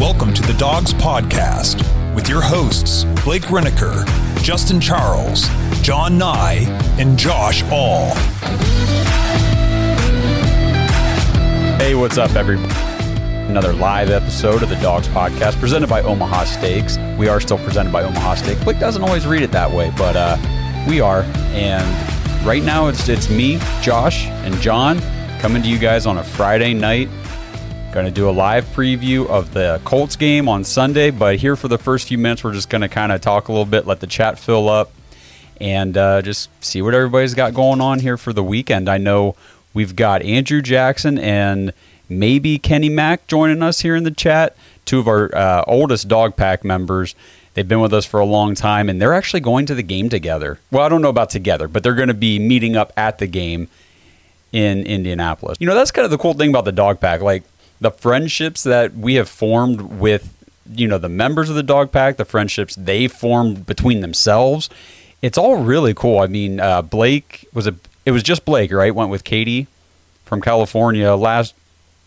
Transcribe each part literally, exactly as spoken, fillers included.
Welcome to the Dogs Podcast with your hosts, Blake Rineker, Justin Charles, John Nye, and Josh All. Hey, what's up, everybody? Another live episode of the Dogs Podcast presented by Omaha Steaks. We are still presented by Omaha Steaks. Blake doesn't always read it that way, but uh, we are. And right now it's, it's me, Josh, and John coming to you guys on a Friday night. Going to do a live preview of the Colts game on Sunday, but here for the first few minutes, we're just going to kind of talk a little bit, let the chat fill up, and uh, just see what everybody's got going on here for the weekend. I know we've got Andrew Jackson and maybe Kenny Mack joining us here in the chat, two of our uh, oldest Dog Pack members. They've been with us for a long time, and they're actually going to the game together. Well, I don't know about together, but they're going to be meeting up at the game in Indianapolis. You know, that's kind of the cool thing about the Dog Pack, like, the friendships that we have formed with, you know, the members of the Dog Pack, the friendships they formed between themselves, it's all really cool. I mean, uh, Blake was a, it was just Blake, right? Went with Katie from California last.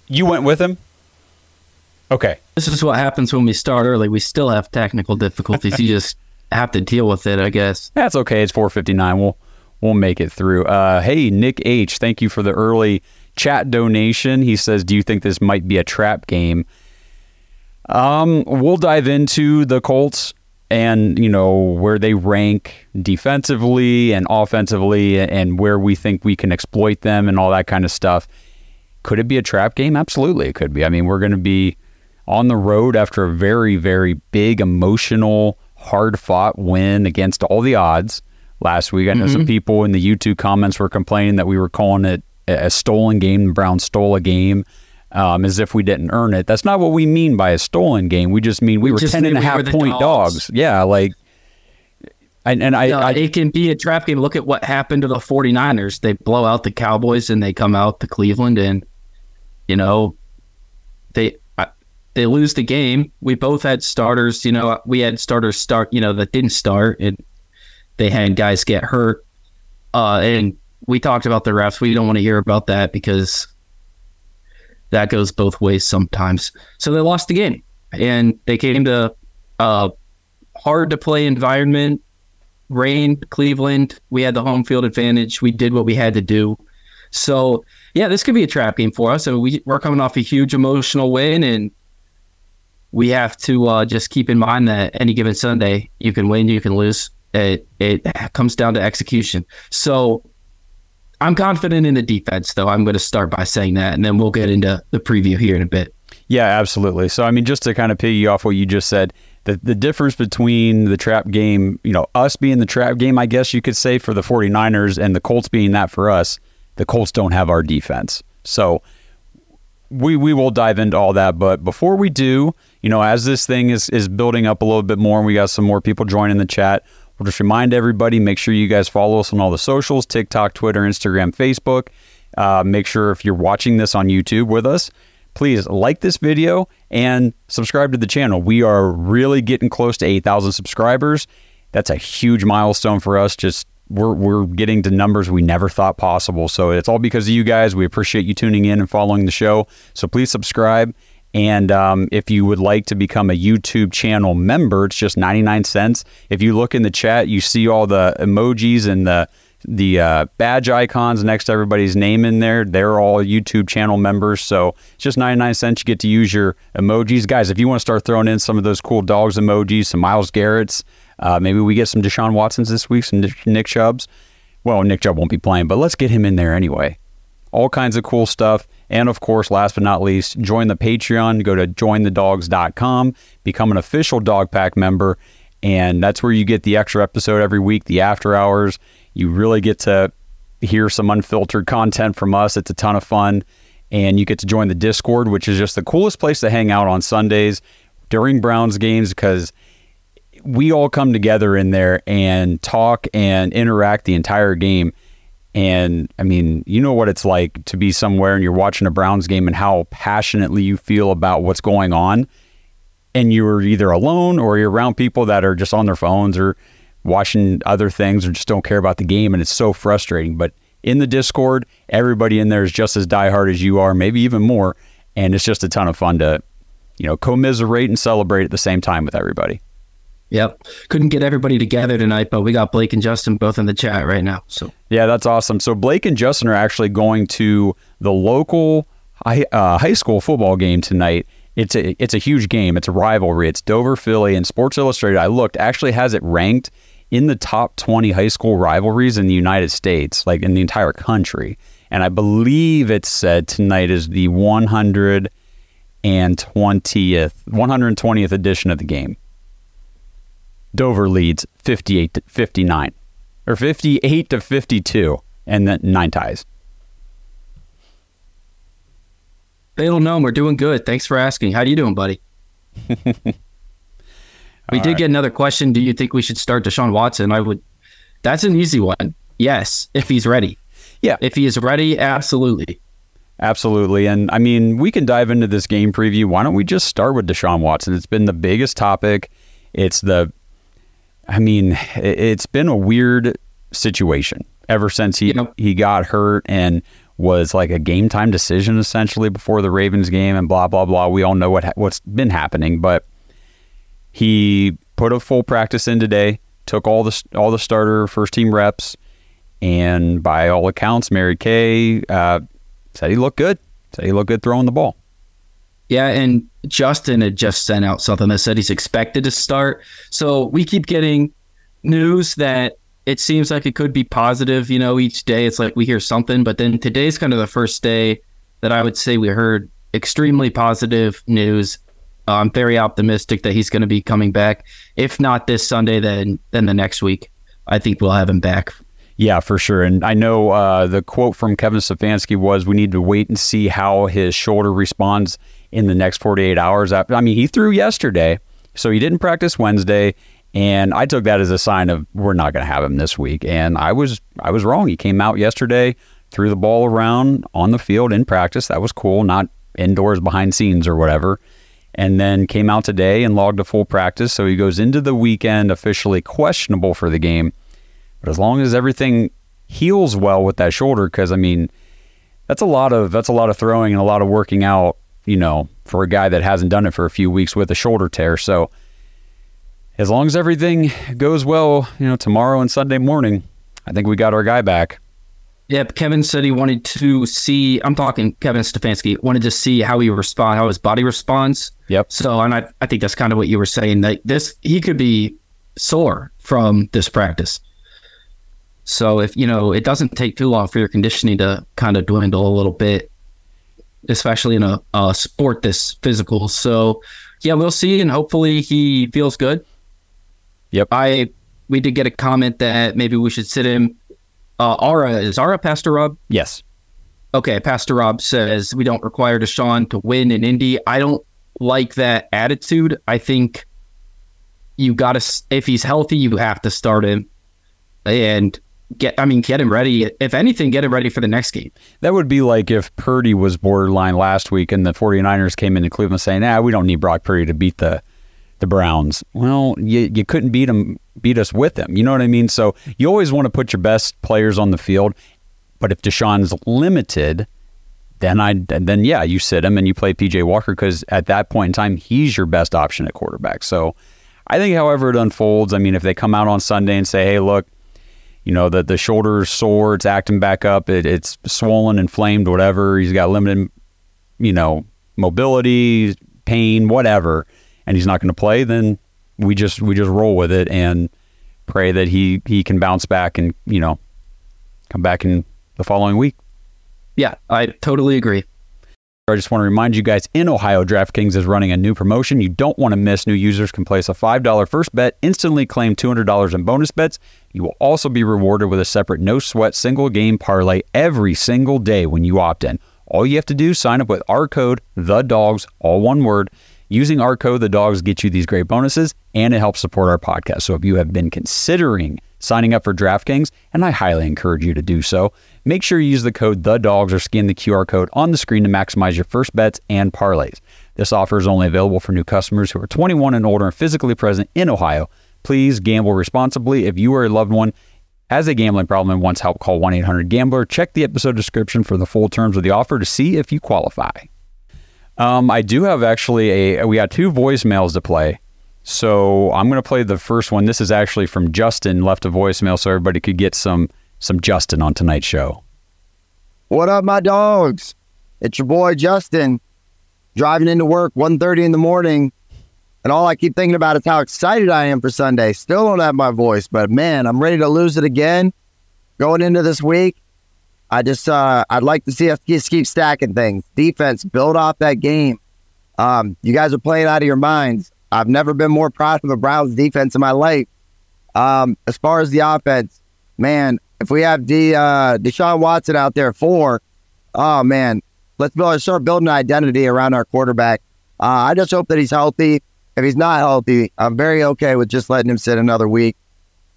You went with him? Okay. This is what happens when we start early. We still have technical difficulties. You just have to deal with it, I guess. That's okay. It's four fifty-nine. We'll we'll make it through. Uh, hey, Nick H, thank you for the early chat donation. He says, do you think this might be a trap game? Um, we'll dive into the Colts and, you know, where they rank defensively and offensively and where we think we can exploit them and all that kind of stuff. Could it be a trap game? Absolutely, it could be. I mean, we're going to be on the road after a very, very big, emotional, hard-fought win against all the odds last week. I know mm-hmm. some people in the YouTube comments were complaining that we were calling it a stolen game. The Browns stole a game um, as if we didn't earn it. That's not what we mean by a stolen game. We just mean we, we were ten and a half point dogs. dogs. Yeah, like, and, and I, no, I... It can be a trap game. Look at what happened to the 49ers. They blow out the Cowboys and they come out to Cleveland and, you know, they I, they lose the game. We both had starters, you know, we had starters start, you know, that didn't start. And they had guys get hurt. Uh, and we talked about the refs. We don't want to hear about that because that goes both ways sometimes. So they lost the game, and they came to a hard-to-play environment, rain, Cleveland. We had the home field advantage. We did what we had to do. So, yeah, this could be a trap game for us. So we, we're coming off a huge emotional win, and we have to uh, just keep in mind that any given Sunday, you can win, you can lose. It, it comes down to execution. So I'm confident in the defense, though. I'm going to start by saying that, and then we'll get into the preview here in a bit. Yeah, absolutely. So, I mean, just to kind of piggy off what you just said, the, the difference between the trap game, you know, us being the trap game, I guess you could say, for the 49ers and the Colts being that for us, the Colts don't have our defense. So we we will dive into all that. But before we do, you know, as this thing is, is building up a little bit more and we got some more people joining the chat, we'll just remind everybody, make sure you guys follow us on all the socials, TikTok, Twitter, Instagram, Facebook. Uh, make sure if you're watching this on YouTube with us, please like this video and subscribe to the channel. We are really getting close to eight thousand subscribers. That's a huge milestone for us. Just we're, we're getting to numbers we never thought possible. So it's all because of you guys. We appreciate you tuning in and following the show. So please subscribe. And um, if you would like to become a YouTube channel member, it's just ninety-nine cents. If you look in the chat, you see all the emojis and the the uh, badge icons next to everybody's name in there. They're all YouTube channel members. So it's just ninety-nine cents. You get to use your emojis. Guys, if you want to start throwing in some of those cool dogs emojis, some Miles Garrett's, uh, maybe we get some Deshaun Watsons this week, some Nick Chubbs. well, Nick Chubb won't be playing, but let's get him in there anyway. All kinds of cool stuff. And of course, last but not least, join the Patreon. Go to join the dogs dot com, become an official Dog Pack member. And that's where you get the extra episode every week, the after hours. You really get to hear some unfiltered content from us. It's a ton of fun. And you get to join the Discord, which is just the coolest place to hang out on Sundays during Browns games, because we all come together in there and talk and interact the entire game. And I mean, you know what it's like to be somewhere and you're watching a Browns game and how passionately you feel about what's going on. And you're either alone or you're around people that are just on their phones or watching other things or just don't care about the game. And it's so frustrating. But in the Discord, everybody in there is just as diehard as you are, maybe even more. And it's just a ton of fun to, you know, commiserate and celebrate at the same time with everybody. Yep. Couldn't get everybody together tonight, but we got Blake and Justin both in the chat right now. So yeah, that's awesome. So Blake and Justin are actually going to the local high, uh, high school football game tonight. It's a, it's a huge game. It's a rivalry. It's Dover, Philly, and Sports Illustrated, I looked, actually has it ranked in the top twenty high school rivalries in the United States, like in the entire country. And I believe it said tonight is the one hundred twentieth edition of the game. Dover leads fifty-eight to fifty-nine, or fifty-eight to fifty-two, and then nine ties. They don't know. We're doing good. Thanks for asking. How are you doing, buddy? we All did right. get another question. Do you think we should start Deshaun Watson? I would. That's an easy one. Yes, if he's ready. Yeah, if he is ready, absolutely, absolutely. And I mean, we can dive into this game preview. Why don't we just start with Deshaun Watson? It's been the biggest topic. It's the. I mean, it's been a weird situation ever since he, yep. he got hurt and was like a game time decision essentially before the Ravens game and blah, blah, blah. We all know what ha- what's been happening, but he put a full practice in today, took all the all the starter first team reps, and by all accounts, Mary Kay uh, said he looked good, said he looked good throwing the ball. Yeah, and Justin had just sent out something that said he's expected to start. So we keep getting news that it seems like it could be positive. You know, each day it's like we hear something. But then today's kind of the first day that I would say we heard extremely positive news. I'm very optimistic that he's going to be coming back. If not this Sunday, then, then the next week. I think we'll have him back. Yeah, for sure. And I know uh, the quote from Kevin Stefanski was, we need to wait and see how his shoulder responds in the next forty-eight hours. After. I mean, he threw yesterday, so he didn't practice Wednesday. And I took that as a sign of we're not going to have him this week. And I was I was wrong. He came out yesterday, threw the ball around on the field in practice. That was cool, not indoors behind scenes or whatever. And then came out today and logged a full practice. So he goes into the weekend officially questionable for the game. But as long as everything heals well with that shoulder, because I mean, that's a lot of that's a lot of throwing and a lot of working out, you know, for a guy that hasn't done it for a few weeks with a shoulder tear. So as long as everything goes well, you know, tomorrow and Sunday morning, I think we got our guy back. Yep, Kevin said he wanted to see. I'm talking Kevin Stefanski wanted to see how he respond, how his body responds. Yep. So, and I I think that's kind of what you were saying. Like this, he could be sore from this practice. So if, you know, it doesn't take too long for your conditioning to kind of dwindle a little bit, especially in a, a sport this physical. So, yeah, we'll see. And hopefully he feels good. Yep. I We did get a comment that maybe we should sit him. Uh, Ara, is Ara Pastor Rob? Yes. Okay. Pastor Rob says we don't require Deshaun to win in Indy. I don't like that attitude. I think you got to, if he's healthy, you have to start him. And Get, I mean, get him ready. If anything, get him ready for the next game. That would be like if Purdy was borderline last week and the forty-niners came into Cleveland saying, nah, we don't need Brock Purdy to beat the the Browns. Well, you, you couldn't beat him, beat us with him. You know what I mean? So you always want to put your best players on the field. But if Deshaun's limited, then, I, then yeah, you sit him and you play P J Walker because at that point in time, he's your best option at quarterback. So I think however it unfolds, I mean, if they come out on Sunday and say, hey, look, you know, the, the shoulder's sore, it's acting back up, it, it's swollen, inflamed, whatever. He's got limited, you know, mobility, pain, whatever, and he's not going to play, then we just we just roll with it and pray that he, he can bounce back and, you know, come back in the following week. Yeah, I totally agree. I just want to remind you guys, in Ohio, DraftKings is running a new promotion you don't want to miss. New users can place a five dollar first bet, instantly claim two hundred dollars in bonus bets. You will also be rewarded with a separate no-sweat single-game parlay every single day when you opt in. All you have to do is sign up with our code, THE DOGS, all one word. Using our code, THE DOGS, gets you these great bonuses, and it helps support our podcast. So if you have been considering signing up for DraftKings, and I highly encourage you to do so, make sure you use the code THEDOGS or scan the Q R code on the screen to maximize your first bets and parlays. This offer is only available for new customers who are twenty-one and older and physically present in Ohio. Please gamble responsibly. If you or a loved one has a gambling problem and wants help, call one eight hundred gambler. Check the episode description for the full terms of the offer to see if you qualify. Um, I do have actually a, we got two voicemails to play. So I'm going to play the first one. This is actually from Justin, left a voicemail so everybody could get some some Justin on tonight's show. What up, my dogs? It's your boy, Justin, driving into work, one thirty in the morning. And all I keep thinking about is how excited I am for Sunday. Still don't have my voice, but man, I'm ready to lose it again. Going into this week, I just, uh, I'd like to see us keep stacking things. Defense, build off that game. Um, you guys are playing out of your minds. I've never been more proud of the Browns defense in my life. Um, as far as the offense, man, if we have D, uh, Deshaun Watson out there for, oh man, let's build, start building an identity around our quarterback. Uh, I just hope that he's healthy. If he's not healthy, I'm very okay with just letting him sit another week.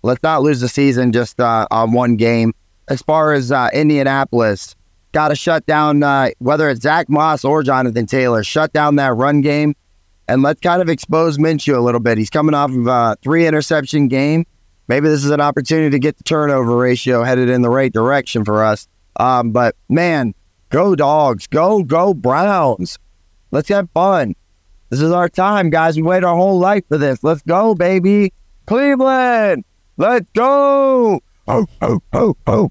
Let's not lose the season just uh, on one game. As far as uh, Indianapolis, got to shut down, uh, whether it's Zach Moss or Jonathan Taylor, shut down that run game. And let's kind of expose Minshew a little bit. He's coming off of a three-interception game. Maybe this is an opportunity to get the turnover ratio headed in the right direction for us. Um, but, man, go dogs. Go, go Browns. Let's have fun. This is our time, guys. We waited our whole life for this. Let's go, baby. Cleveland, let's go. Oh, oh, oh, oh.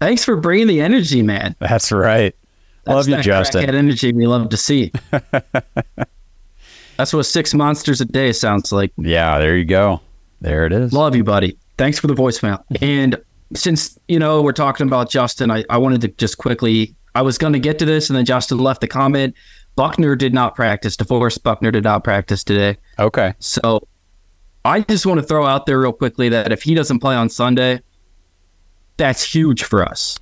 Thanks for bringing the energy, man. That's right. That's love you, Justin. That energy we love to see. That's what six monsters a day sounds like. Yeah, there you go. There it is. Love you, buddy. Thanks for the voicemail. And since, you know, we're talking about Justin, I, I wanted to just quickly, I was going to get to this, and then Justin left the comment. Buckner did not practice. DeForest Buckner did not practice today. Okay. So I just want to throw out there real quickly that if he doesn't play on Sunday, that's huge for us.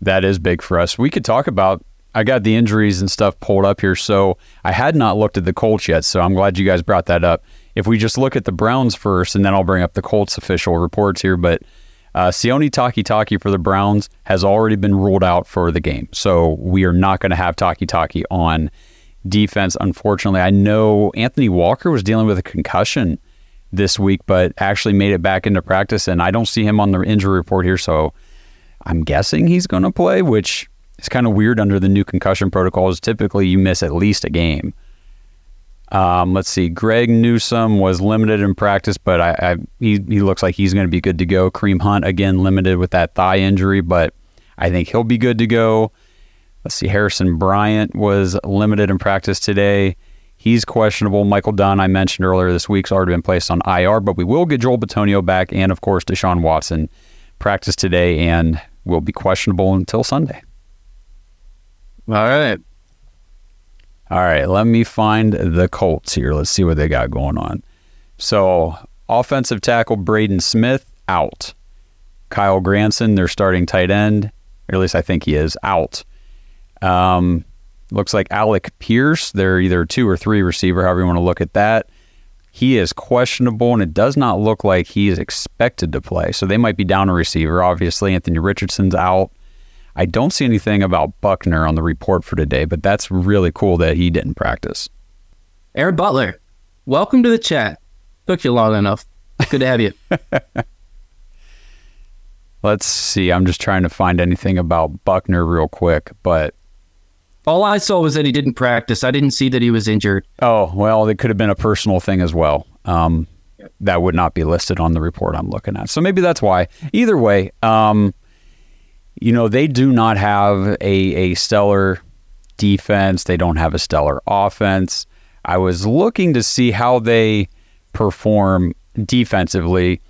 That is big for us. We could talk about, I got the injuries and stuff pulled up here, so I had not looked at the Colts yet, so I'm glad you guys brought that up. If we just look at the Browns first, and then I'll bring up the Colts official reports here, but uh, Sione Takitaki for the Browns has already been ruled out for the game, so we are not going to have Takitaki on defense, unfortunately. I know Anthony Walker was dealing with a concussion this week, but actually made it back into practice, and I don't see him on the injury report here, so I'm guessing he's going to play, which... it's kind of weird under the new concussion protocols. Typically, you miss at least a game. Um, let's see. Greg Newsome was limited in practice, but I, I, he, he looks like he's going to be good to go. Kareem Hunt, again, limited with that thigh injury, but I think he'll be good to go. Let's see. Harrison Bryant was limited in practice today. He's questionable. Michael Dunn, I mentioned earlier this week, has already been placed on I R, but we will get Joel Bitonio back and, of course, Deshaun Watson practiced today and will be questionable until Sunday. All right. All right. Let me find the Colts here. Let's see what they got going on. So, offensive tackle Braden Smith, out. Kyle Granson, their starting tight end, or at least I think he is, out. Um, looks like Alec Pierce, they're either two or three receiver, however you want to look at that. He is questionable, and it does not look like he is expected to play. So, they might be down a receiver. Obviously, Anthony Richardson's out. I don't see anything about Buckner on the report for today, but that's really cool that he didn't practice. Aaron Butler, welcome to the chat. Took you long enough. Good to have you. Let's see. I'm just trying to find anything about Buckner real quick, but... all I saw was that he didn't practice. I didn't see that he was injured. Oh, well, it could have been a personal thing as well. Um, that would not be listed on the report I'm looking at. So maybe that's why. Either way... Um, you know, they do not have a, a stellar defense. They don't have a stellar offense. I was looking to see how they perform defensively,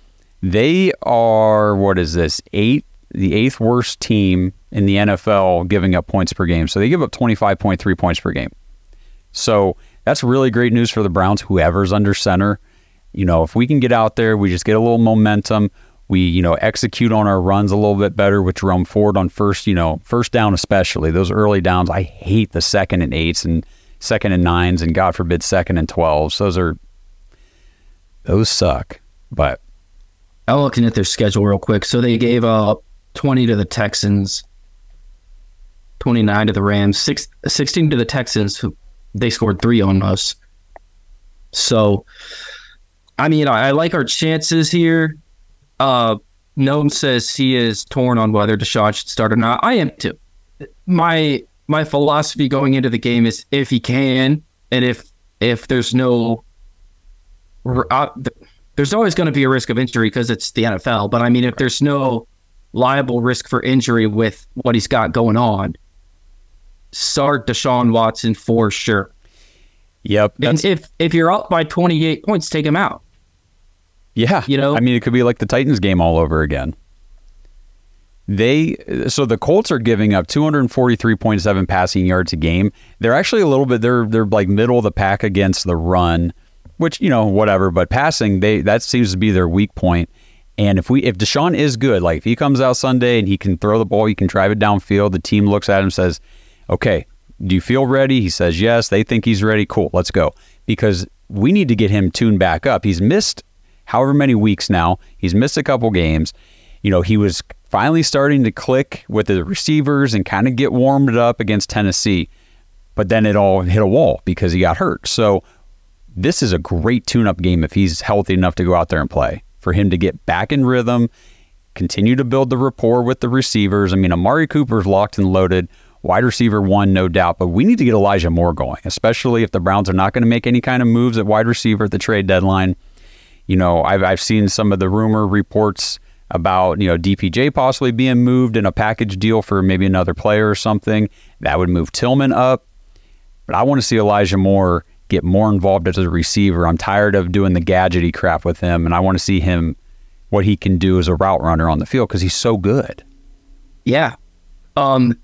They are, what is this, eight, the eighth worst team in the N F L giving up points per game. So they give up twenty-five point three points per game. So that's really great news for the Browns, whoever's under center. You know, if we can get out there, we just get a little momentum. We, you know, execute on our runs a little bit better with Jerome Ford on first, you know, first down especially. Those early downs, I hate the second and eights and second and nines and, God forbid, second and twelves. Those are, those suck. But I'm looking at their schedule real quick. So they gave up twenty to the Texans, twenty-nine to the Rams, six, sixteen to the Texans, who they scored three on us. So, I mean, I, I like our chances here. Uh, Gnome says he is torn on whether Deshaun should start or not. I am too. My my philosophy going into the game is if he can, and if if there's no, uh, there's always going to be a risk of injury because it's the N F L. But I mean, if there's no liable risk for injury with what he's got going on, start Deshaun Watson for sure. Yep. And if if you're up by twenty-eight points, take him out. Yeah. You know, I mean, it could be like the Titans game all over again. They so the Colts are giving up two forty-three point seven passing yards a game. They're actually a little bit they're they're like middle of the pack against the run, which, you know, whatever, but passing, they that seems to be their weak point. And if we if Deshaun is good, like if he comes out Sunday and he can throw the ball, he can drive it downfield, the team looks at him and says, "Okay, do you feel ready?" He says, "Yes." They think he's ready. Cool, let's go. Because we need to get him tuned back up. He's missed however many weeks now. He's missed a couple games. You know, he was finally starting to click with the receivers and kind of get warmed up against Tennessee, but then it all hit a wall because he got hurt. So this is a great tune-up game if he's healthy enough to go out there and play, for him to get back in rhythm, continue to build the rapport with the receivers. I mean, Amari Cooper's locked and loaded, wide receiver one, no doubt, but we need to get Elijah Moore going, especially if the Browns are not going to make any kind of moves at wide receiver at the trade deadline. You know, I've I've seen some of the rumor reports about, you know, D P J possibly being moved in a package deal for maybe another player or something. That would move Tillman up. But I want to see Elijah Moore get more involved as a receiver. I'm tired of doing the gadgety crap with him, and I want to see him, what he can do as a route runner on the field, because he's so good. Yeah. Um,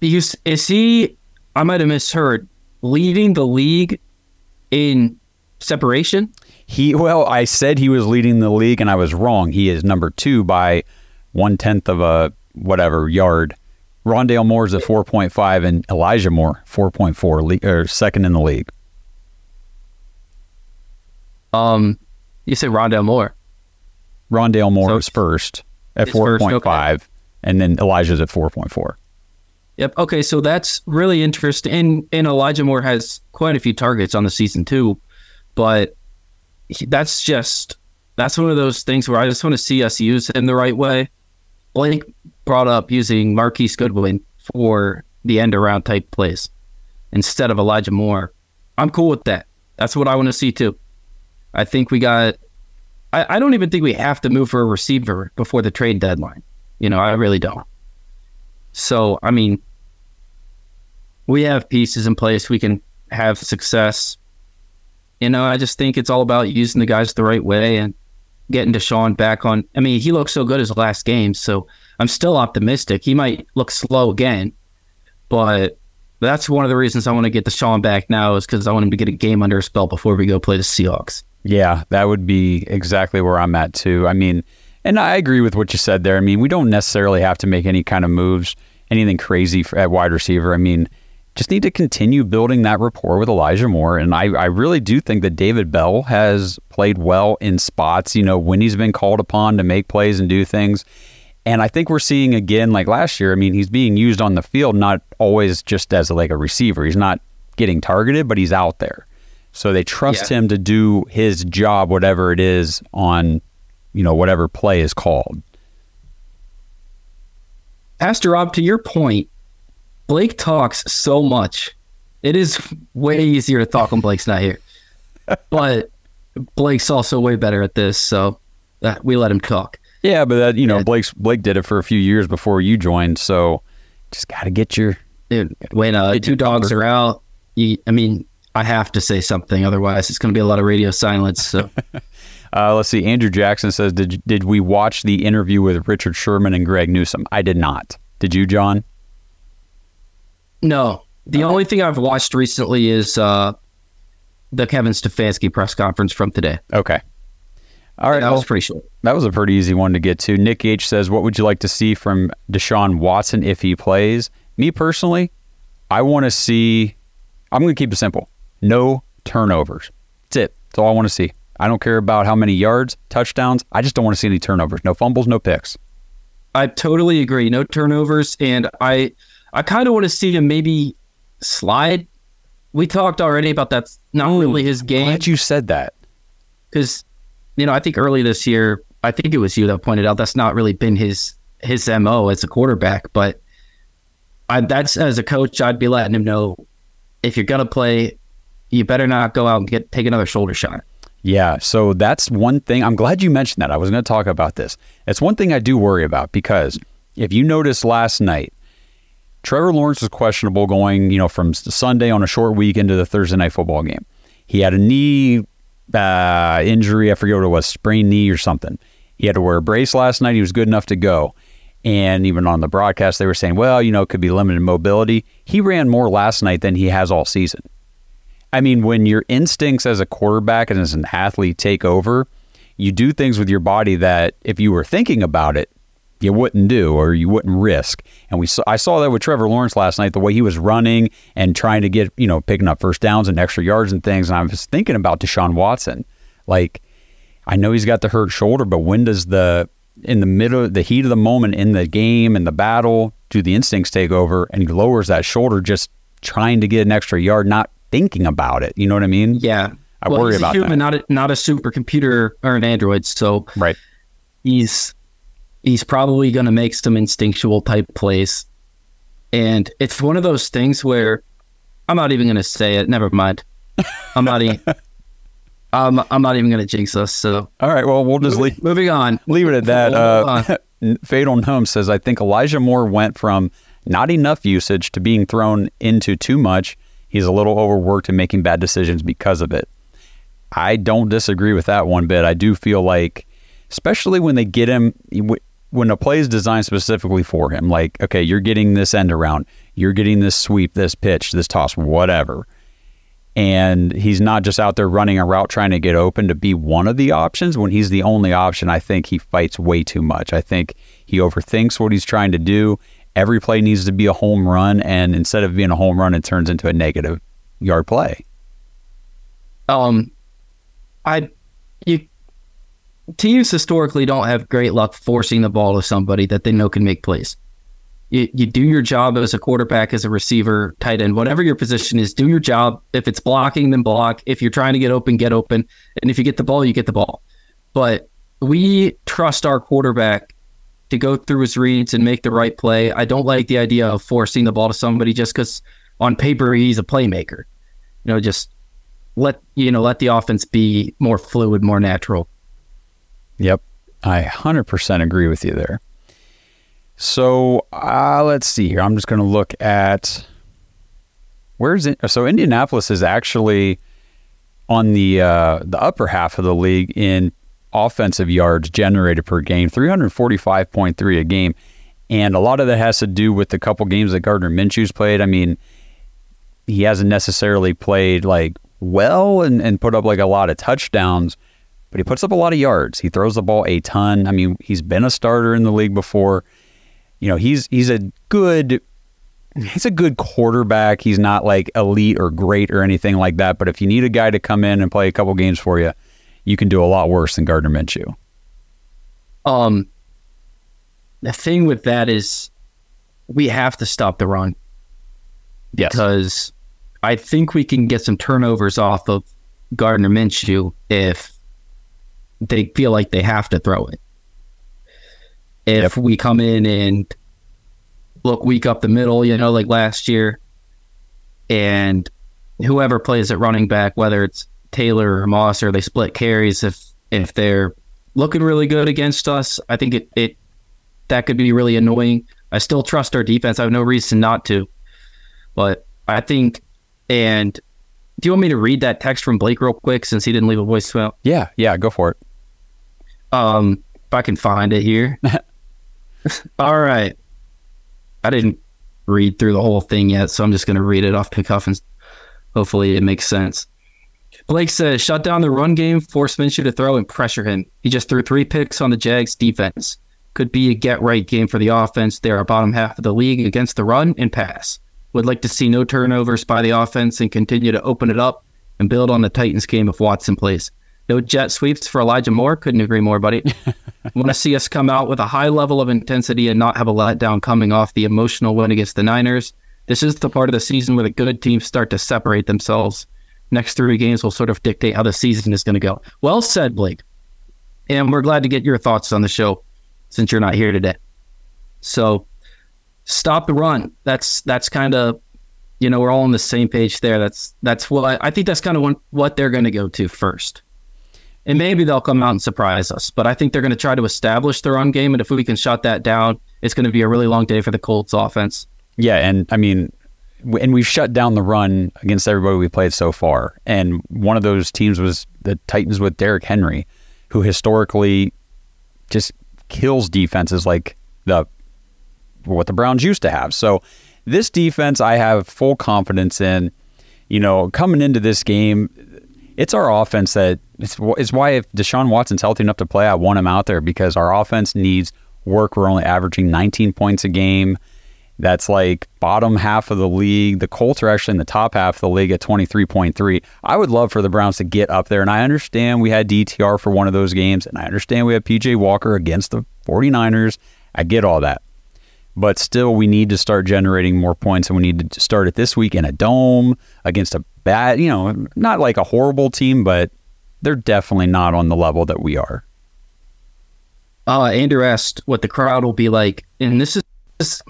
is he, I might have misheard, leading the league in separation? He well, I said he was leading the league, and I was wrong. He is number two by one tenth of a whatever yard. Rondale Moore's at four point five, and Elijah Moore four point four, or second in the league. Um, you said Rondale Moore. Rondale Moore so is first at four point five, okay. And then Elijah's at four point four. Yep. Okay, so that's really interesting. And, and Elijah Moore has quite a few targets on the season too, but that's just that's one of those things where I just want to see us use him the right way. Blake brought up using Marquise Goodwin for the end around type plays instead of Elijah Moore. I'm cool with that. That's what I want to see too. I think we got. I, I don't even think we have to move for a receiver before the trade deadline. You know, I really don't. So I mean, we have pieces in place. We can have success. You know, I just think it's all about using the guys the right way and getting Deshaun back on. I mean, he looked so good his last game, so I'm still optimistic. He might look slow again, but that's one of the reasons I want to get Deshaun back now, is because I want him to get a game under his belt before we go play the Seahawks. Yeah, that would be exactly where I'm at too. I mean, and I agree with what you said there. I mean, we don't necessarily have to make any kind of moves, anything crazy for, at wide receiver. I mean, just need to continue building that rapport with Elijah Moore. And I, I really do think that David Bell has played well in spots, you know, when he's been called upon to make plays and do things. And I think we're seeing again, like last year, I mean, he's being used on the field, not always just as like a receiver. He's not getting targeted, but he's out there. So they trust yeah. him to do his job, whatever it is on, you know, whatever play is called. Pastor Rob, to your point, Blake talks so much. It is way easier to talk when Blake's not here. But Blake's also way better at this, so that we let him talk. Yeah, but that, you know, yeah. Blake's Blake did it for a few years before you joined, so just got to get your... Dude, when uh, two dogs number. are out, you, I mean, I have to say something. Otherwise, it's going to be a lot of radio silence. So Uh, let's see. Andrew Jackson says, did, did we watch the interview with Richard Sherman and Greg Newsome? I did not. Did you, John? No. The only thing I've watched recently is uh, the Kevin Stefanski press conference from today. Okay. All right. That well, was pretty short. That was a pretty easy one to get to. Nick H says, what would you like to see from Deshaun Watson if he plays? Me personally, I want to see, I'm going to keep it simple. No turnovers. That's it. That's all I want to see. I don't care about how many yards, touchdowns. I just don't want to see any turnovers. No fumbles, no picks. I totally agree. No turnovers. And I, I kind of want to see him maybe slide. We talked already about that's not Ooh, really his game. I'm glad you said that. Because, you know, I think early this year, I think it was you that pointed out that's not really been his his M O as a quarterback. But I, that's as a coach, I'd be letting him know, if you're going to play, you better not go out and get take another shoulder shot. Yeah, so that's one thing. I'm glad you mentioned that. I was going to talk about this. It's one thing I do worry about, because if you noticed last night, Trevor Lawrence was questionable going, you know, from Sunday on a short week into the Thursday night football game. He had a knee uh, injury. I forget what it was, sprained knee or something. He had to wear a brace last night. He was good enough to go. And even on the broadcast, they were saying, well, you know, it could be limited mobility. He ran more last night than he has all season. I mean, when your instincts as a quarterback and as an athlete take over, you do things with your body that if you were thinking about it, you wouldn't do or you wouldn't risk. And we saw, I saw that with Trevor Lawrence last night, the way he was running and trying to get, you know, picking up first downs and extra yards and things. And I was thinking about Deshaun Watson. Like, I know he's got the hurt shoulder, but when does the, in the middle, the heat of the moment in the game, in the battle, do the instincts take over? And he lowers that shoulder just trying to get an extra yard, not thinking about it. You know what I mean? Yeah. I well, worry he's about a human, that. Not a, not a supercomputer or an android. So right. he's... He's probably going to make some instinctual type plays. And it's one of those things where I'm not even going to say it. Never mind. I'm not even, I'm, I'm not even going to jinx us. So all right. Well, we'll just leave. Moving on. Leave it at that. Uh, Fatal Gnome says, I think Elijah Moore went from not enough usage to being thrown into too much. He's a little overworked and making bad decisions because of it. I don't disagree with that one bit. I do feel like, especially when they get him, when a play is designed specifically for him, like, okay, you're getting this end around, you're getting this sweep, this pitch, this toss, whatever. And he's not just out there running a route trying to get open to be one of the options. When he's the only option, I think he fights way too much. I think he overthinks what he's trying to do. Every play needs to be a home run, and instead of being a home run, it turns into a negative yard play. Um, I, you Teams historically don't have great luck forcing the ball to somebody that they know can make plays. You, you do your job as a quarterback, as a receiver, tight end, whatever your position is, do your job. If it's blocking, then block. If you're trying to get open, get open. And if you get the ball, you get the ball. But we trust our quarterback to go through his reads and make the right play. I don't like the idea of forcing the ball to somebody just because on paper he's a playmaker. You know, just let you know, let the offense be more fluid, more natural. Yep, I one hundred percent agree with you there. So uh, let's see here. I'm just going to look at where's it. So Indianapolis is actually on the uh, the upper half of the league in offensive yards generated per game, three forty-five point three a game, and a lot of that has to do with the couple games that Gardner Minshew's played. I mean, he hasn't necessarily played like well and, and put up like a lot of touchdowns. But he puts up a lot of yards. He throws the ball a ton. I mean, he's been a starter in the league before. You know, he's he's a good he's a good quarterback. He's not like elite or great or anything like that. But if you need a guy to come in and play a couple games for you, you can do a lot worse than Gardner Minshew. Um, the thing with that is we have to stop the run. Yes. Because I think we can get some turnovers off of Gardner Minshew if they feel like they have to throw it. If yep. we come in and look weak up the middle, you know, like last year, and whoever plays at running back, whether it's Taylor or Moss or they split carries, if if they're looking really good against us, I think it, it that could be really annoying. I still trust our defense. I have no reason not to. But I think, and do you want me to read that text from Blake real quick since he didn't leave a voicemail? Yeah, yeah, go for it. Um, if I can find it here. All right. I didn't read through the whole thing yet, so I'm just going to read it off the cuff and hopefully it makes sense. Blake says, shut down the run game, force Minshew to throw and pressure him. He just threw three picks on the Jags defense. Could be a get-right game for the offense. They are bottom half of the league against the run and pass. Would like to see no turnovers by the offense and continue to open it up and build on the Titans game if Watson plays. No jet sweeps for Elijah Moore. Couldn't agree more, buddy. Want to see us come out with a high level of intensity and not have a letdown coming off the emotional win against the Niners. This is the part of the season where the good teams start to separate themselves. Next three games will sort of dictate how the season is going to go. Well said, Blake. And we're glad to get your thoughts on the show since you're not here today. So stop the run. That's that's kind of, you know, we're all on the same page there. That's that's what I, I think that's kind of what they're going to go to first. And maybe they'll come out and surprise us. But I think they're going to try to establish the run game. And if we can shut that down, it's going to be a really long day for the Colts offense. Yeah, and I mean... and we've shut down the run against everybody we played so far. And one of those teams was the Titans with Derrick Henry, who historically just kills defenses like the what the Browns used to have. So this defense I have full confidence in. You know, coming into this game, it's our offense that it's, it's why if Deshaun Watson's healthy enough to play, I want him out there because our offense needs work. We're only averaging nineteen points a game. That's like bottom half of the league. The Colts are actually in the top half of the league at twenty-three point three. I would love for the Browns to get up there. And I understand we had D T R for one of those games. And I understand we had P J Walker against the 49ers. I get all that. But still, we need to start generating more points. And we need to start it this week in a dome against a bad, you know, not like a horrible team, but they're definitely not on the level that we are. Uh, Andrew asked what the crowd will be like. And this is... This-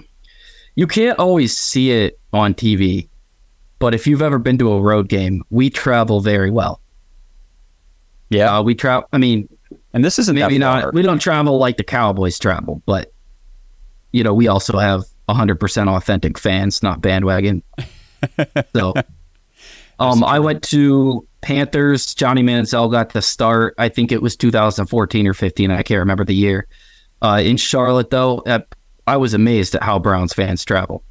You can't always see it on T V, but if you've ever been to a road game, we travel very well. Yeah, uh, we travel. I mean, and this isn't maybe not. We don't travel like the Cowboys travel, but you know, we also have one hundred percent authentic fans, not bandwagon. So, um, I went to Panthers. Johnny Manziel got the start. I think it was two thousand fourteen or fifteen. I can't remember the year. Uh, in Charlotte, though, at I was amazed at how Browns fans travel.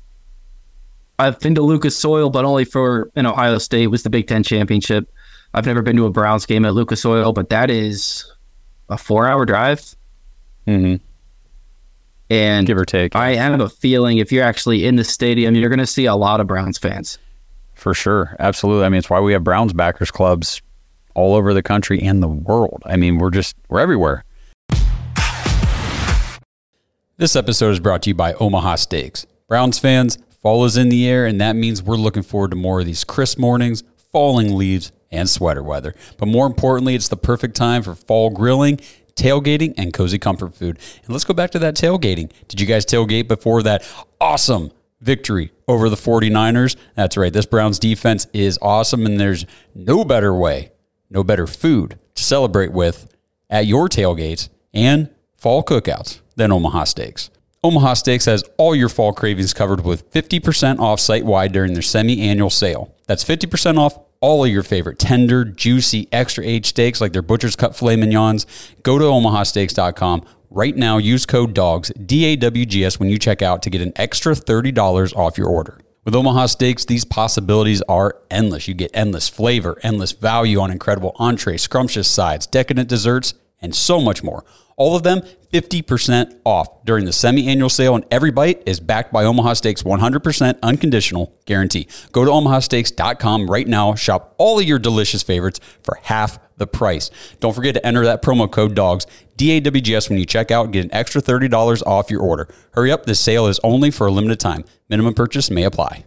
I've been to Lucas Oil, but only for in Ohio State. It was the Big Ten Championship. I've never been to a Browns game at Lucas Oil, but that is a four-hour drive. Mm-hmm. And give or take. I have a feeling if you're actually in the stadium, you're going to see a lot of Browns fans. For sure. Absolutely. I mean, it's why we have Browns backers clubs all over the country and the world. I mean, we're just, we're everywhere. This episode is brought to you by Omaha Steaks. Browns fans, fall is in the air, and that means we're looking forward to more of these crisp mornings, falling leaves, and sweater weather. But more importantly, it's the perfect time for fall grilling, tailgating, and cozy comfort food. And let's go back to that tailgating. Did you guys tailgate before that awesome victory over the 49ers? That's right. This Browns defense is awesome, and there's no better way, no better food to celebrate with at your tailgates and fall cookouts than Omaha Steaks. Omaha Steaks has all your fall cravings covered with fifty percent off site-wide during their semi-annual sale. That's fifty percent off all of your favorite tender, juicy, extra-aged steaks like their Butcher's Cut filet mignons. Go to omaha steaks dot com right now. Use code DOGS, D A W G S, when you check out to get an extra thirty dollars off your order. With Omaha Steaks, these possibilities are endless. You get endless flavor, endless value on incredible entrees, scrumptious sides, decadent desserts, and so much more. All of them fifty percent off during the semi-annual sale, and every bite is backed by Omaha Steaks' one hundred percent unconditional guarantee. Go to omaha steaks dot com right now. Shop all of your delicious favorites for half the price. Don't forget to enter that promo code DOGS, D A W G S, when you check out and get an extra thirty dollars off your order. Hurry up. This sale is only for a limited time. Minimum purchase may apply.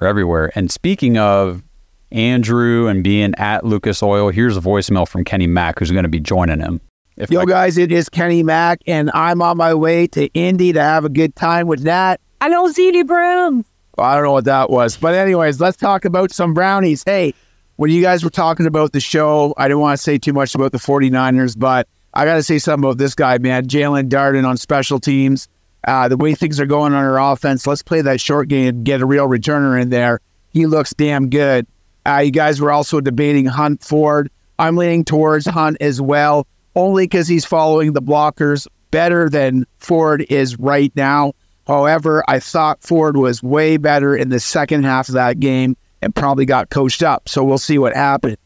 Or everywhere. And speaking of Andrew and being at Lucas Oil, here's a voicemail from Kenny Mack, who's going to be joining him. If Yo, I- guys, it is Kenny Mack, and I'm on my way to Indy to have a good time with Nat. I don't see any brownies. Well, I don't know what that was. But anyways, let's talk about some brownies. Hey, when you guys were talking about the show, I didn't want to say too much about the 49ers, but I got to say something about this guy, man. Jalen Darden on special teams. Uh, the way things are going on our offense, let's play that short game, get a real returner in there. He looks damn good. Uh, you guys were also debating Hunt Ford. I'm leaning towards Hunt as well, only because he's following the blockers better than Ford is right now. However, I thought Ford was way better in the second half of that game and probably got coached up. So we'll see what happens.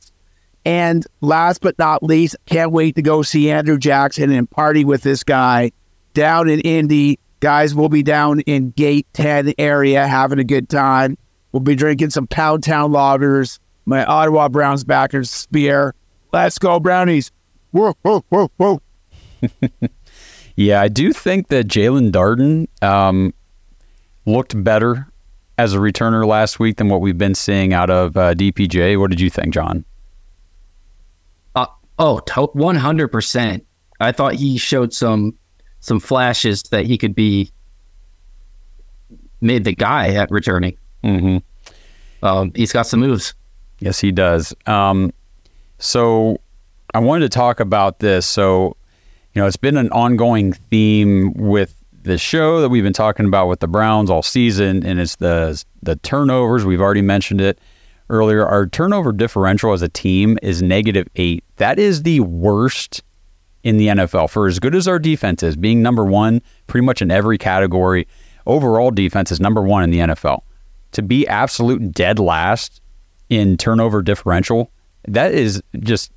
And last but not least, can't wait to go see Andrew Jackson and party with this guy down in Indy. Guys, we'll be down in Gate ten area having a good time. We'll be drinking some Pound Town lagers, my Ottawa Browns backers spear. Let's go, Brownies. Whoa, whoa, whoa, whoa. Yeah, I do think that Jalen Darden um, looked better as a returner last week than what we've been seeing out of uh, D P J. What did you think, John? Uh, oh, to- one hundred percent. I thought he showed some... some flashes that he could be made the guy at returning. Mm-hmm. Um, he's got some moves. Yes, he does. Um, so I wanted to talk about this. So, you know, it's been an ongoing theme with the show that we've been talking about with the Browns all season, and it's the, the turnovers. We've already mentioned it earlier. Our turnover differential as a team is negative eight. That is the worst in the N F L. For as good as our defense is, being number one pretty much in every category, overall defense is number one in the N F L. To be absolute dead last in turnover differential, that is just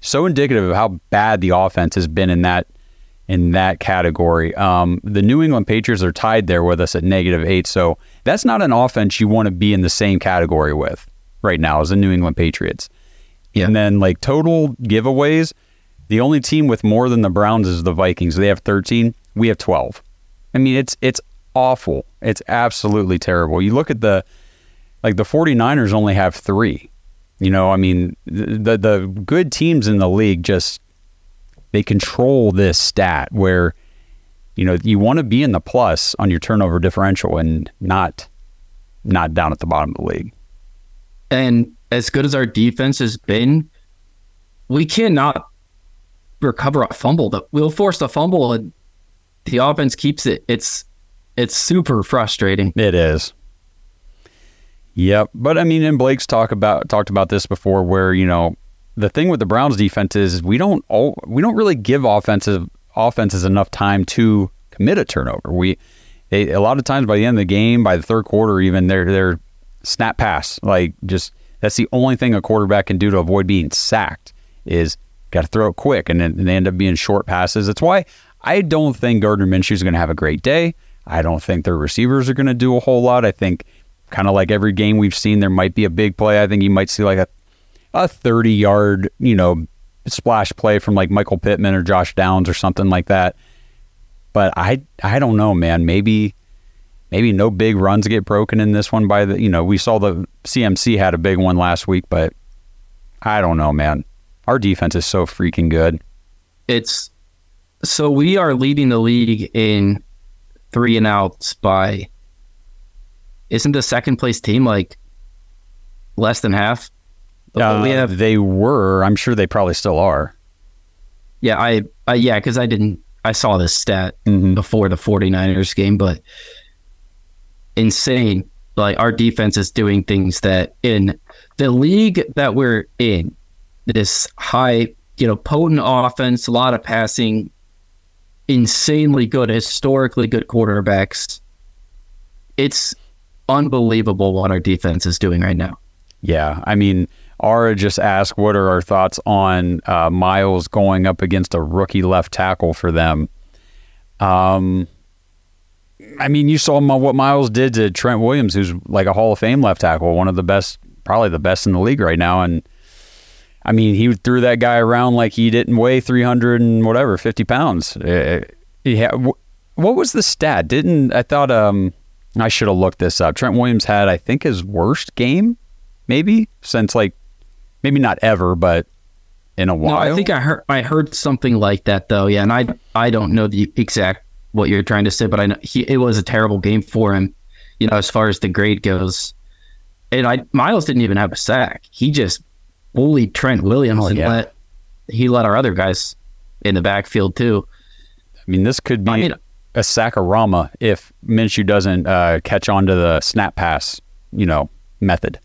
so indicative of how bad the offense has been in that in that category. Um, the New England Patriots are tied there with us at negative eight, so that's not an offense you want to be in the same category with right now as the New England Patriots. Yeah. And then like total giveaways, the only team with more than the Browns is the Vikings. They have thirteen. We have twelve. I mean, it's it's awful. It's absolutely terrible. You look at the, like the 49ers only have three. You know, I mean, the the good teams in the league just, they control this stat where, you know, you want to be in the plus on your turnover differential and not not down at the bottom of the league. And as good as our defense has been, we cannot recover a fumble. That we'll force a fumble and the offense keeps it. It's it's super frustrating. It is. Yep. But I mean, and Blake's talk about talked about this before, where, you know, the thing with the Browns defense is we don't all, we don't really give offensive offenses enough time to commit a turnover. We they, a lot of times by the end of the game, by the third quarter, even they're they're snap pass, like, just that's the only thing a quarterback can do to avoid being sacked is got to throw it quick, and then they end up being short passes. That's why I don't think Gardner Minshew is going to have a great day. I don't think their receivers are going to do a whole lot. I think kind of like every game we've seen, there might be a big play. I think you might see like a a thirty-yard, you know, splash play from like Michael Pittman or Josh Downs or something like that. But I I don't know, man. Maybe maybe no big runs get broken in this one by the, you know, we saw the C M C had a big one last week, but I don't know, man. Our defense is so freaking good. It's so we are leading the league in three and outs by, isn't the second place team like less than half? Uh, we have, they were. I'm sure they probably still are. Yeah, I, I yeah, because I didn't. I saw this stat mm-hmm. before the 49ers game, but insane. Like, our defense is doing things that in the league that we're in, this high, you know, potent offense, a lot of passing, insanely good, historically good quarterbacks. it's unbelievable what our defense is doing right now. Yeah, I mean, Ara just asked, what are our thoughts on uh, Miles going up against a rookie left tackle for them? Um, I mean, you saw what Miles did to Trent Williams, who's like a Hall of Fame left tackle, one of the best, probably the best in the league right now. And I mean, he threw that guy around like he didn't weigh three hundred and whatever, fifty pounds. Yeah. What was the stat? Didn't I thought um, I should have looked this up. Trent Williams had, I think, his worst game, maybe since like maybe not ever, but in a while. No, I think I heard I heard something like that though. Yeah, and I I don't know the exact what you're trying to say, but I know he, it was a terrible game for him. You know, as far as the grade goes, and I Miles didn't even have a sack. He just bullied Trent Williams oh, and yeah. let he let our other guys in the backfield too. I mean, this could be. I mean, a Sakurama if Minshew doesn't uh, catch on to the snap pass, you know, method.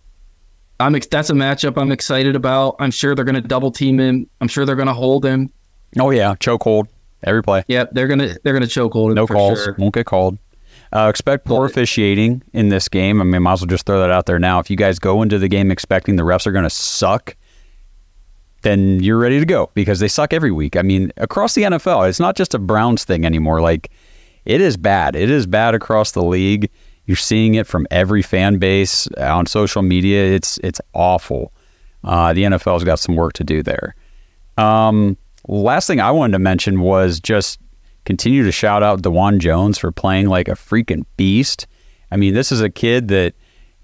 I'm ex- that's a matchup I'm excited about. I'm sure they're going to double team him. I'm sure they're going to hold him. Oh yeah, choke hold every play. Yep, they're going to they're going to choke hold him. No for calls, sure. Won't get called. Uh, expect poor officiating in this game. I mean, might as well just throw that out there now. If you guys go into the game expecting the refs are going to suck, then you're ready to go because they suck every week. I mean, across the N F L, it's not just a Browns thing anymore. Like. It is bad. It is bad across the league. You're seeing it from every fan base on social media. It's it's awful. Uh, the N F L's got some work to do there. Um, last thing I wanted to mention was just continue to shout out DeJuan Jones for playing like a freaking beast. I mean, this is a kid that,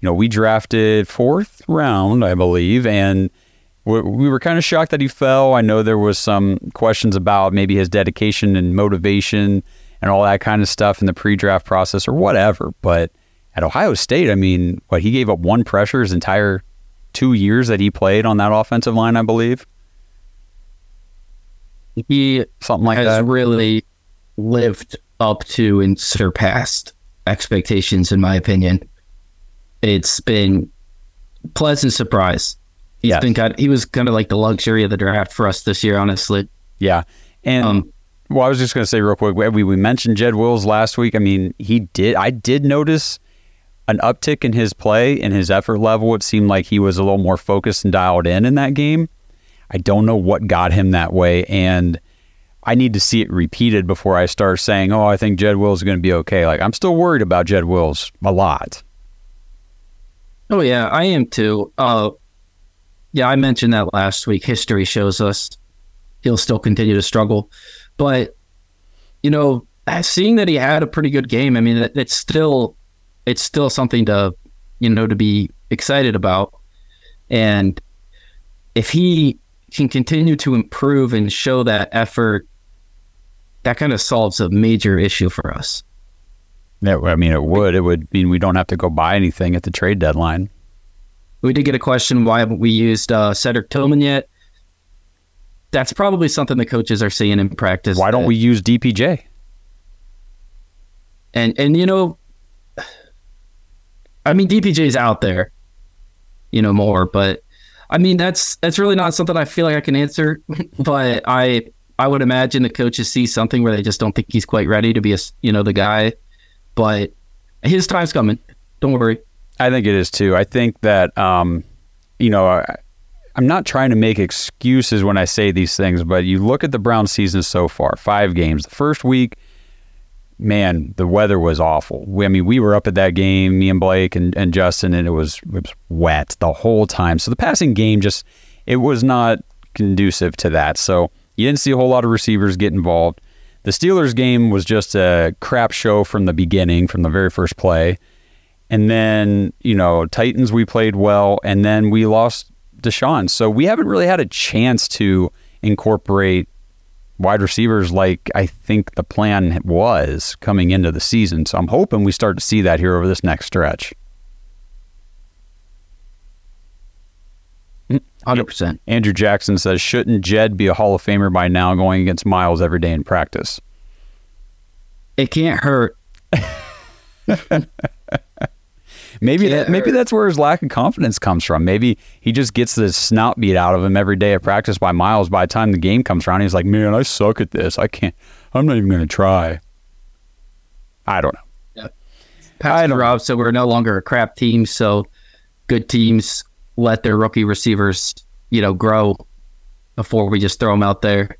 you know, we drafted fourth round, I believe, and we, we were kind of shocked that he fell. I know there was some questions about maybe his dedication and motivation and all that kind of stuff in the pre-draft process or whatever. But at Ohio State, I mean, what, he gave up one pressure his entire two years that he played on that offensive line, I believe. He Something like has that. really lived up to and surpassed expectations, in my opinion. It's been a pleasant surprise. He's yes. been kind of, he was kind of like the luxury of the draft for us this year, honestly. Yeah. And... Um, Well, I was just going to say real quick, we we mentioned Jed Wills last week. I mean, he did. I did notice an uptick in his play and his effort level. It seemed like he was a little more focused and dialed in in that game. I don't know what got him that way, and I need to see it repeated before I start saying, oh, I think Jed Wills is going to be okay. Like, I'm still worried about Jed Wills a lot. Oh, yeah, I am too. Uh, yeah, I mentioned that last week. History shows us he'll still continue to struggle. But, you know, seeing that he had a pretty good game, I mean, it, it's still it's still something to, you know, to be excited about. And if he can continue to improve and show that effort, that kind of solves a major issue for us. Yeah, I mean, it would. It would mean we don't have to go buy anything at the trade deadline. We did get a question, why haven't we used uh, Cedric Tillman yet? That's probably something the coaches are seeing in practice. Why don't that, we use D P J? And, and you know, I mean, D P J's out there, you know, more. But, I mean, that's that's really not something I feel like I can answer. But I I would imagine the coaches see something where they just don't think he's quite ready to be, a, you know, the guy. But his time's coming. Don't worry. I think it is, too. I think that, um, you know, I, I'm not trying to make excuses when I say these things, but you look at the Browns season so far, five games. The first week, man, the weather was awful. We, I mean, we were up at that game, me and Blake and, and Justin, and it was, it was wet the whole time. So the passing game just, it was not conducive to that. So you didn't see a whole lot of receivers get involved. The Steelers game was just a crap show from the beginning, from the very first play. And then, you know, Titans, we played well, and then we lost Deshaun. So we haven't really had a chance to incorporate wide receivers like I think the plan was coming into the season. So I'm hoping we start to see that here over this next stretch. one hundred percent. Andrew Jackson says, shouldn't Jed be a Hall of Famer by now going against Miles every day in practice? It can't hurt. Maybe that, maybe that's where his lack of confidence comes from. Maybe he just gets the snout beat out of him every day at practice by Miles. By the time the game comes around, he's like, man, I suck at this. I can't. I'm not even going to try. I don't know. Yeah. Pass drop, so we're no longer a crap team. So good teams let their rookie receivers, you know, grow before we just throw them out there.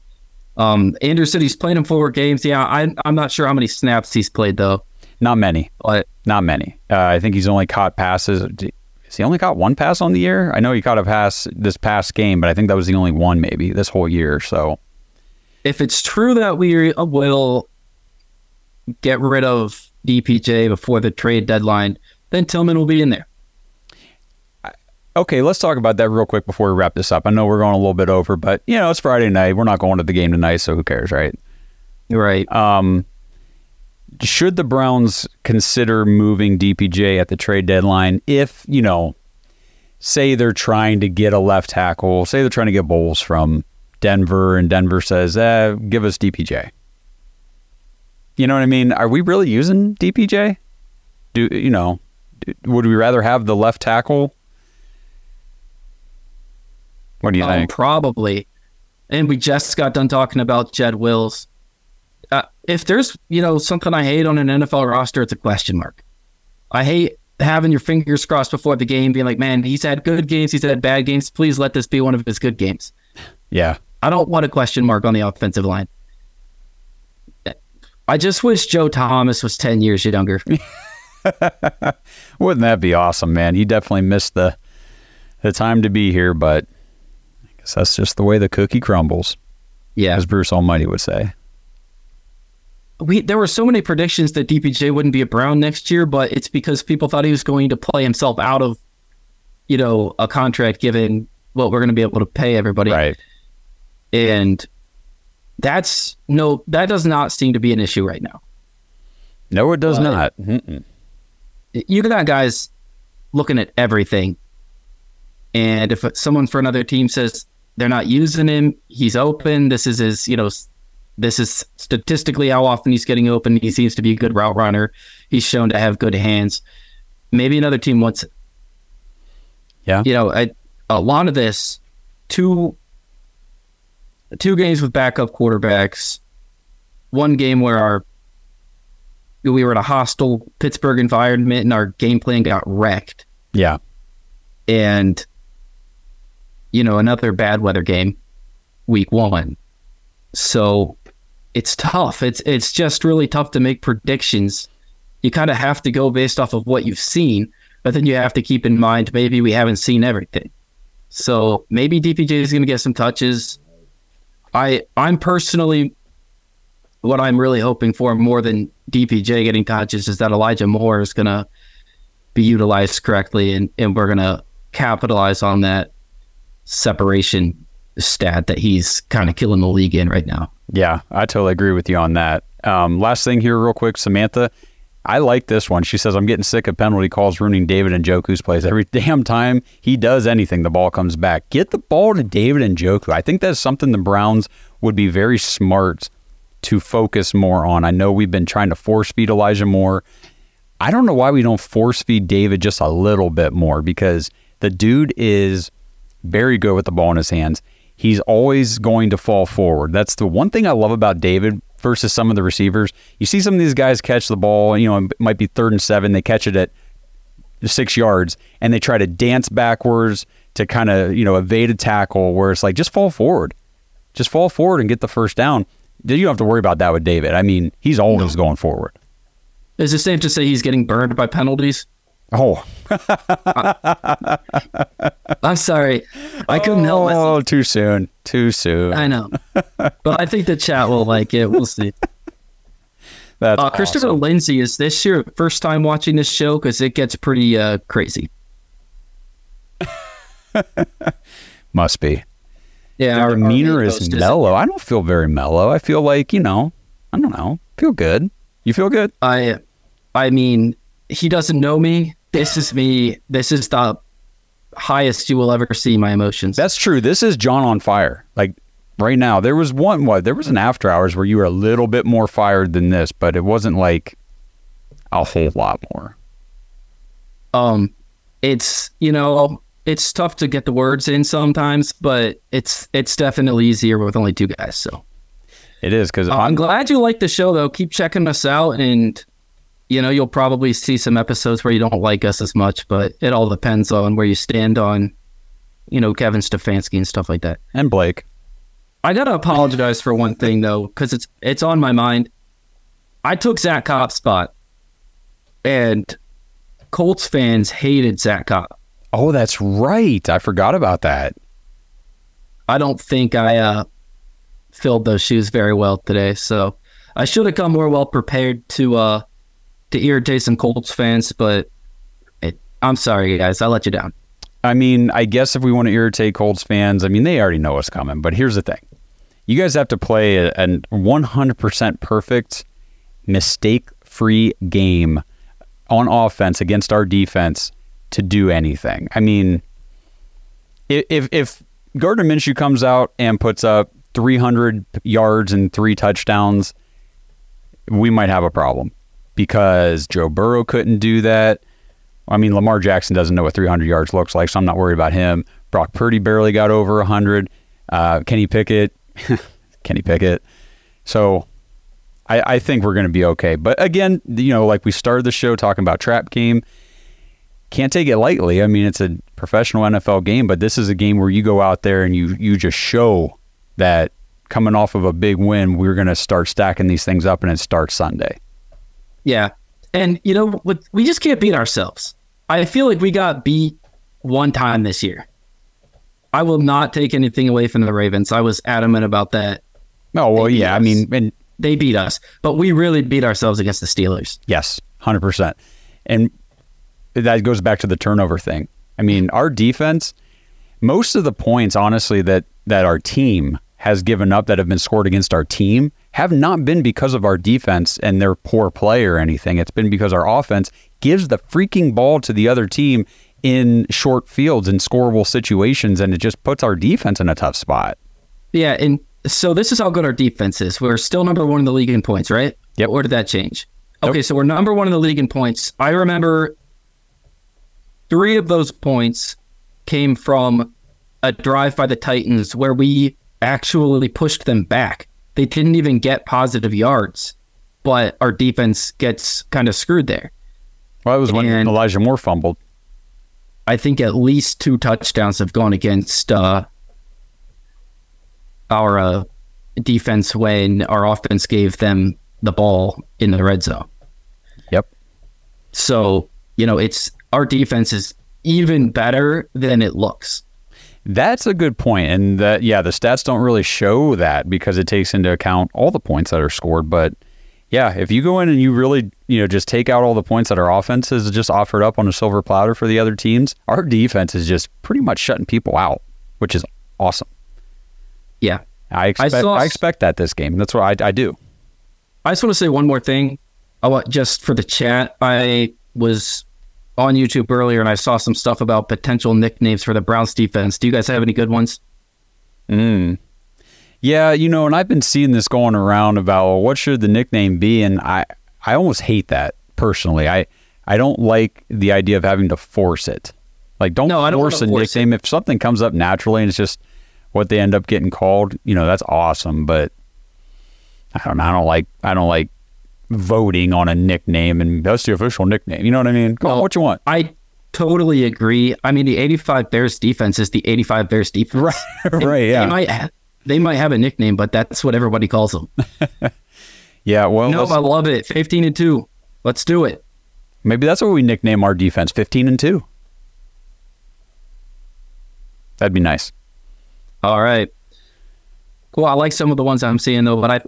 Um, Anderson, he's played in four games. Yeah, I, I'm not sure how many snaps he's played, though. Not many. But, not many. Uh, I think he's only caught passes. Has he only caught one pass on the year? I know he caught a pass this past game, but I think that was the only one maybe this whole year. So, if it's true that we will get rid of D P J before the trade deadline, then Tillman will be in there. Okay, let's talk about that real quick before we wrap this up. I know we're going a little bit over, but, you know, it's Friday night. We're not going to the game tonight, so who cares, right? Right. Um, should the Browns consider moving D P J at the trade deadline if, you know, say they're trying to get a left tackle, say they're trying to get Bowles from Denver, and Denver says, eh, give us D P J. You know what I mean? Are we really using D P J? Do you know, would we rather have the left tackle? What do you um, think? Probably. And we just got done talking about Jed Wills. Uh, if there's, you know, something I hate on an N F L roster, it's a question mark. I hate having your fingers crossed before the game, being like, man, he's had good games, he's had bad games. Please let this be one of his good games. Yeah. I don't want a question mark on the offensive line. I just wish Joe Thomas was ten years younger. Wouldn't that be awesome, man? He definitely missed the the time to be here, but I guess that's just the way the cookie crumbles. Yeah. As Bruce Almighty would say. We There were so many predictions that D P J wouldn't be a Brown next year, but it's because people thought he was going to play himself out of, you know, a contract given what we're going to be able to pay everybody. Right. And that's no, that does not seem to be an issue right now. No, it does uh, not. Mm-mm. You got guys looking at everything. And if someone for another team says they're not using him, he's open. This is his, you know, this is statistically how often he's getting open. He seems to be a good route runner. He's shown to have good hands. Maybe another team wants it. Yeah. You know, I, a lot of this, two, two games with backup quarterbacks, one game where our we were in a hostile Pittsburgh environment and our game plan got wrecked. Yeah. And, you know, another bad weather game, week one. So it's tough. It's it's just really tough to make predictions. You kind of have to go based off of what you've seen, but then you have to keep in mind maybe we haven't seen everything. So maybe D P J is going to get some touches. I, I'm personally, what I'm really hoping for more than D P J getting touches is that Elijah Moore is going to be utilized correctly, and, and we're going to capitalize on that separation stat that he's kind of killing the league in right now. Yeah, I totally agree with you on that. Um, last thing here real quick, Samantha, I like this one. She says, I'm getting sick of penalty calls ruining David Njoku's plays. Every damn time he does anything, the ball comes back. Get the ball to David Njoku. I think that's something the Browns would be very smart to focus more on. I know we've been trying to force-feed Elijah Moore. I don't know why we don't force-feed David just a little bit more, because the dude is very good with the ball in his hands. He's always going to fall forward. That's the one thing I love about David versus some of the receivers. You see some of these guys catch the ball, you know, it might be third and seven, they catch it at six yards, and they try to dance backwards to kind of, you know, evade a tackle, where it's like, just fall forward. Just fall forward and get the first down. You don't have to worry about that with David. I mean, he's always no. going forward. Is it safe to say he's getting burned by penalties? Oh. I, I'm sorry. I couldn't help myself. Oh, too soon. Too soon. I know. But I think the chat will like it. We'll see. That's uh, Christopher awesome. Lindsay, is this your first time watching this show? Because it gets pretty uh, crazy. Must be. Yeah. Our demeanor is mellow. It? I don't feel very mellow. I feel like, you know, I don't know. Feel good. You feel good? I I mean, he doesn't know me. This is me. This is the highest you will ever see my emotions. That's true. This is John on fire. Like right now, there was one, what, there was an after hours where you were a little bit more fired than this, but it wasn't like a whole lot more. Um, it's, you know, it's tough to get the words in sometimes, but it's, it's definitely easier with only two guys. So it is. Cause uh, I'm glad you like the show though. Keep checking us out, and you know, you'll probably see some episodes where you don't like us as much, but it all depends on where you stand on, you know, Kevin Stefanski and stuff like that. And Blake. I got to apologize for one thing, though, because it's it's on my mind. I took Zach Cobb's spot, and Colts fans hated Zach Cobb. Oh, that's right. I forgot about that. I don't think I uh, filled those shoes very well today, so I should have come more well prepared to uh, to irritate some Colts fans, but it, I'm sorry, guys. I let you down. I mean, I guess if we want to irritate Colts fans, I mean, they already know what's coming, but here's the thing. You guys have to play a, a one hundred percent perfect, mistake-free game on offense against our defense to do anything. I mean, if if Gardner Minshew comes out and puts up three hundred yards and three touchdowns, we might have a problem because Joe Burrow couldn't do that. I mean, Lamar Jackson doesn't know what three hundred yards looks like, so I'm not worried about him. Brock Purdy barely got over one hundred. Uh, Kenny Pickett. Kenny Pickett. So I, I think we're going to be okay. But again, you know, like we started the show talking about trap game. Can't take it lightly. I mean, it's a professional N F L game, but this is a game where you go out there and you you just show that coming off of a big win, we're going to start stacking these things up, and it starts Sunday. Yeah. And, you know, with, we just can't beat ourselves. I feel like we got beat one time this year. I will not take anything away from the Ravens. I was adamant about that. Oh, well, yeah. Us. I mean, and they beat us, but we really beat ourselves against the Steelers. Yes, one hundred percent. And that goes back to the turnover thing. I mean, our defense, most of the points, honestly, that, that our team has given up that have been scored against our team have not been because of our defense and their poor play or anything. It's been because our offense gives the freaking ball to the other team in short fields and scorable situations, and it just puts our defense in a tough spot. Yeah, and so this is how good our defense is. We're still number one in the league in points, right? Yep. Or did that change? Nope. Okay, so we're number one in the league in points. I remember three of those points came from a drive by the Titans where we actually pushed them back. They didn't even get positive yards, but our defense gets kind of screwed there. Well, it was when and Elijah Moore fumbled. I think at least two touchdowns have gone against uh, our uh, defense when our offense gave them the ball in the red zone. Yep. So, you know, it's our defense is even better than it looks. That's a good point, and that yeah, the stats don't really show that because it takes into account all the points that are scored. But yeah, if you go in and you really you know just take out all the points that our offense is just offered up on a silver platter for the other teams, our defense is just pretty much shutting people out, which is awesome. Yeah, I expect I, saw, I expect that this game. That's what I, I do. I just want to say one more thing. I want just for the chat. I was on YouTube earlier, and I saw some stuff about potential nicknames for the Browns defense. Do you guys have any good ones? Mm. Yeah, you know, and I've been seeing this going around about well, what should the nickname be, and I, I almost hate that personally. I, I don't like the idea of having to force it. Like, don't no, force don't a force nickname. It. If something comes up naturally and it's just what they end up getting called, you know, that's awesome. But I don't know. I don't like. I don't like. voting on a nickname and that's the official nickname. You know what I mean? Go well, on what you want. I totally agree. I mean, the eighty-five Bears defense is the eighty-five Bears defense. Right, right they, yeah. They might, ha- they might have a nickname, but that's what everybody calls them. yeah, well... No, I love it. fifteen and two. Let's do it. Maybe that's what we nickname our defense, fifteen and two. That'd be nice. All right. Cool. I like some of the ones I'm seeing, though, but I...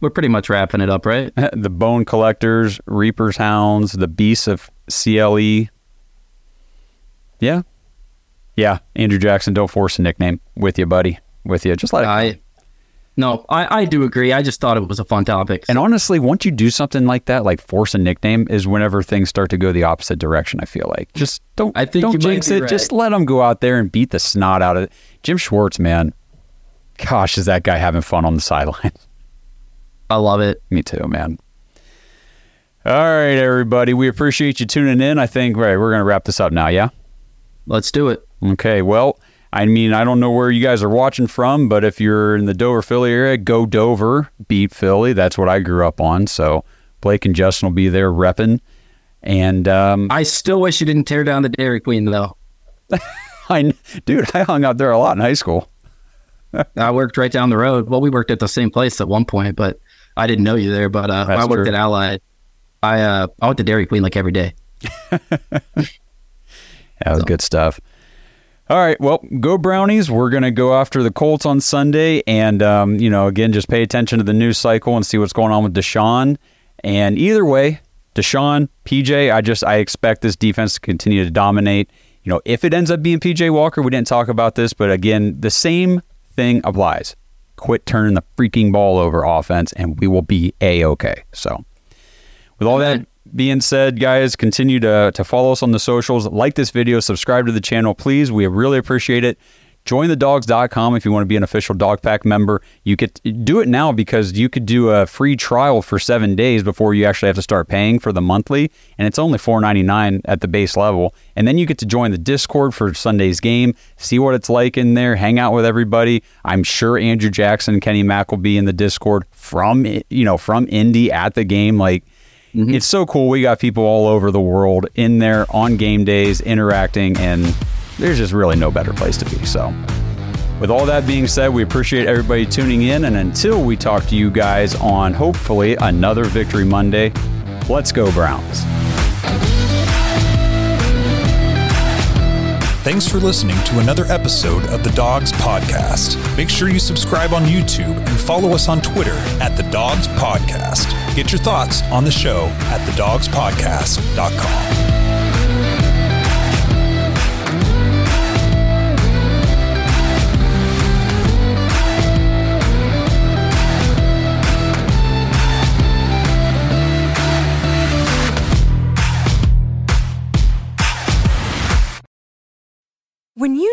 We're pretty much wrapping it up, right? The Bone Collectors, Reapers Hounds, the Beasts of C L E. Yeah. Yeah. Andrew Jackson, don't force a nickname. With you, buddy. With you. Just let I, it go. No, I, I do agree. I just thought it was a fun topic. So. And honestly, once you do something like that, like force a nickname, is whenever things start to go the opposite direction, I feel like. Just don't, I think don't jinx it. Right. Just let them go out there and beat the snot out of it. Jim Schwartz, man. Gosh, is that guy having fun on the sideline. I love it. Me too, man. All right, everybody. We appreciate you tuning in. I think, right, we're going to wrap this up now, yeah? Let's do it. Okay, well, I mean, I don't know where you guys are watching from, but if you're in the Dover, Philly area, go Dover, beat Philly. That's what I grew up on, so Blake and Justin will be there repping. And um, I still wish you didn't tear down the Dairy Queen, though. I, dude, I hung out there a lot in high school. I worked right down the road. Well, we worked at the same place at one point, but I didn't know you there. But uh, I worked true. at Allied. I uh, I went to Dairy Queen like every day. That was so. Good stuff. All right, well, go Brownies. We're going to go after the Colts on Sunday. And, um, you know, again, just pay attention to the news cycle and see what's going on with Deshaun. And either way, Deshaun, P J, I just I expect this defense to continue to dominate. You know, if it ends up being P J Walker, we didn't talk about this, but again, the same thing applies. Quit turning the freaking ball over, offense, and we will be A-okay. So with all that being said, guys, continue to, to follow us on the socials. Like this video, subscribe to the channel, please. We really appreciate it. Join the dogs dot com if you want to be an official Dog Pack member. You could do it now because you could do a free trial for seven days before you actually have to start paying for the monthly, and it's only four ninety-nine at the base level. And then you get to join the Discord for Sunday's game, see what it's like in there, hang out with everybody. I'm sure Andrew Jackson and Kenny Mack will be in the Discord from you know from Indy at the game. Like, mm-hmm. It's so cool. We got people all over the world in there on game days interacting, and there's just really no better place to be. So with all that being said, we appreciate everybody tuning in. And until we talk to you guys on hopefully another Victory Monday, let's go Browns. Thanks for listening to another episode of The Dogs Podcast. Make sure you subscribe on YouTube and follow us on Twitter at The Dogs Podcast. Get your thoughts on the show at the dogs podcast dot com. When you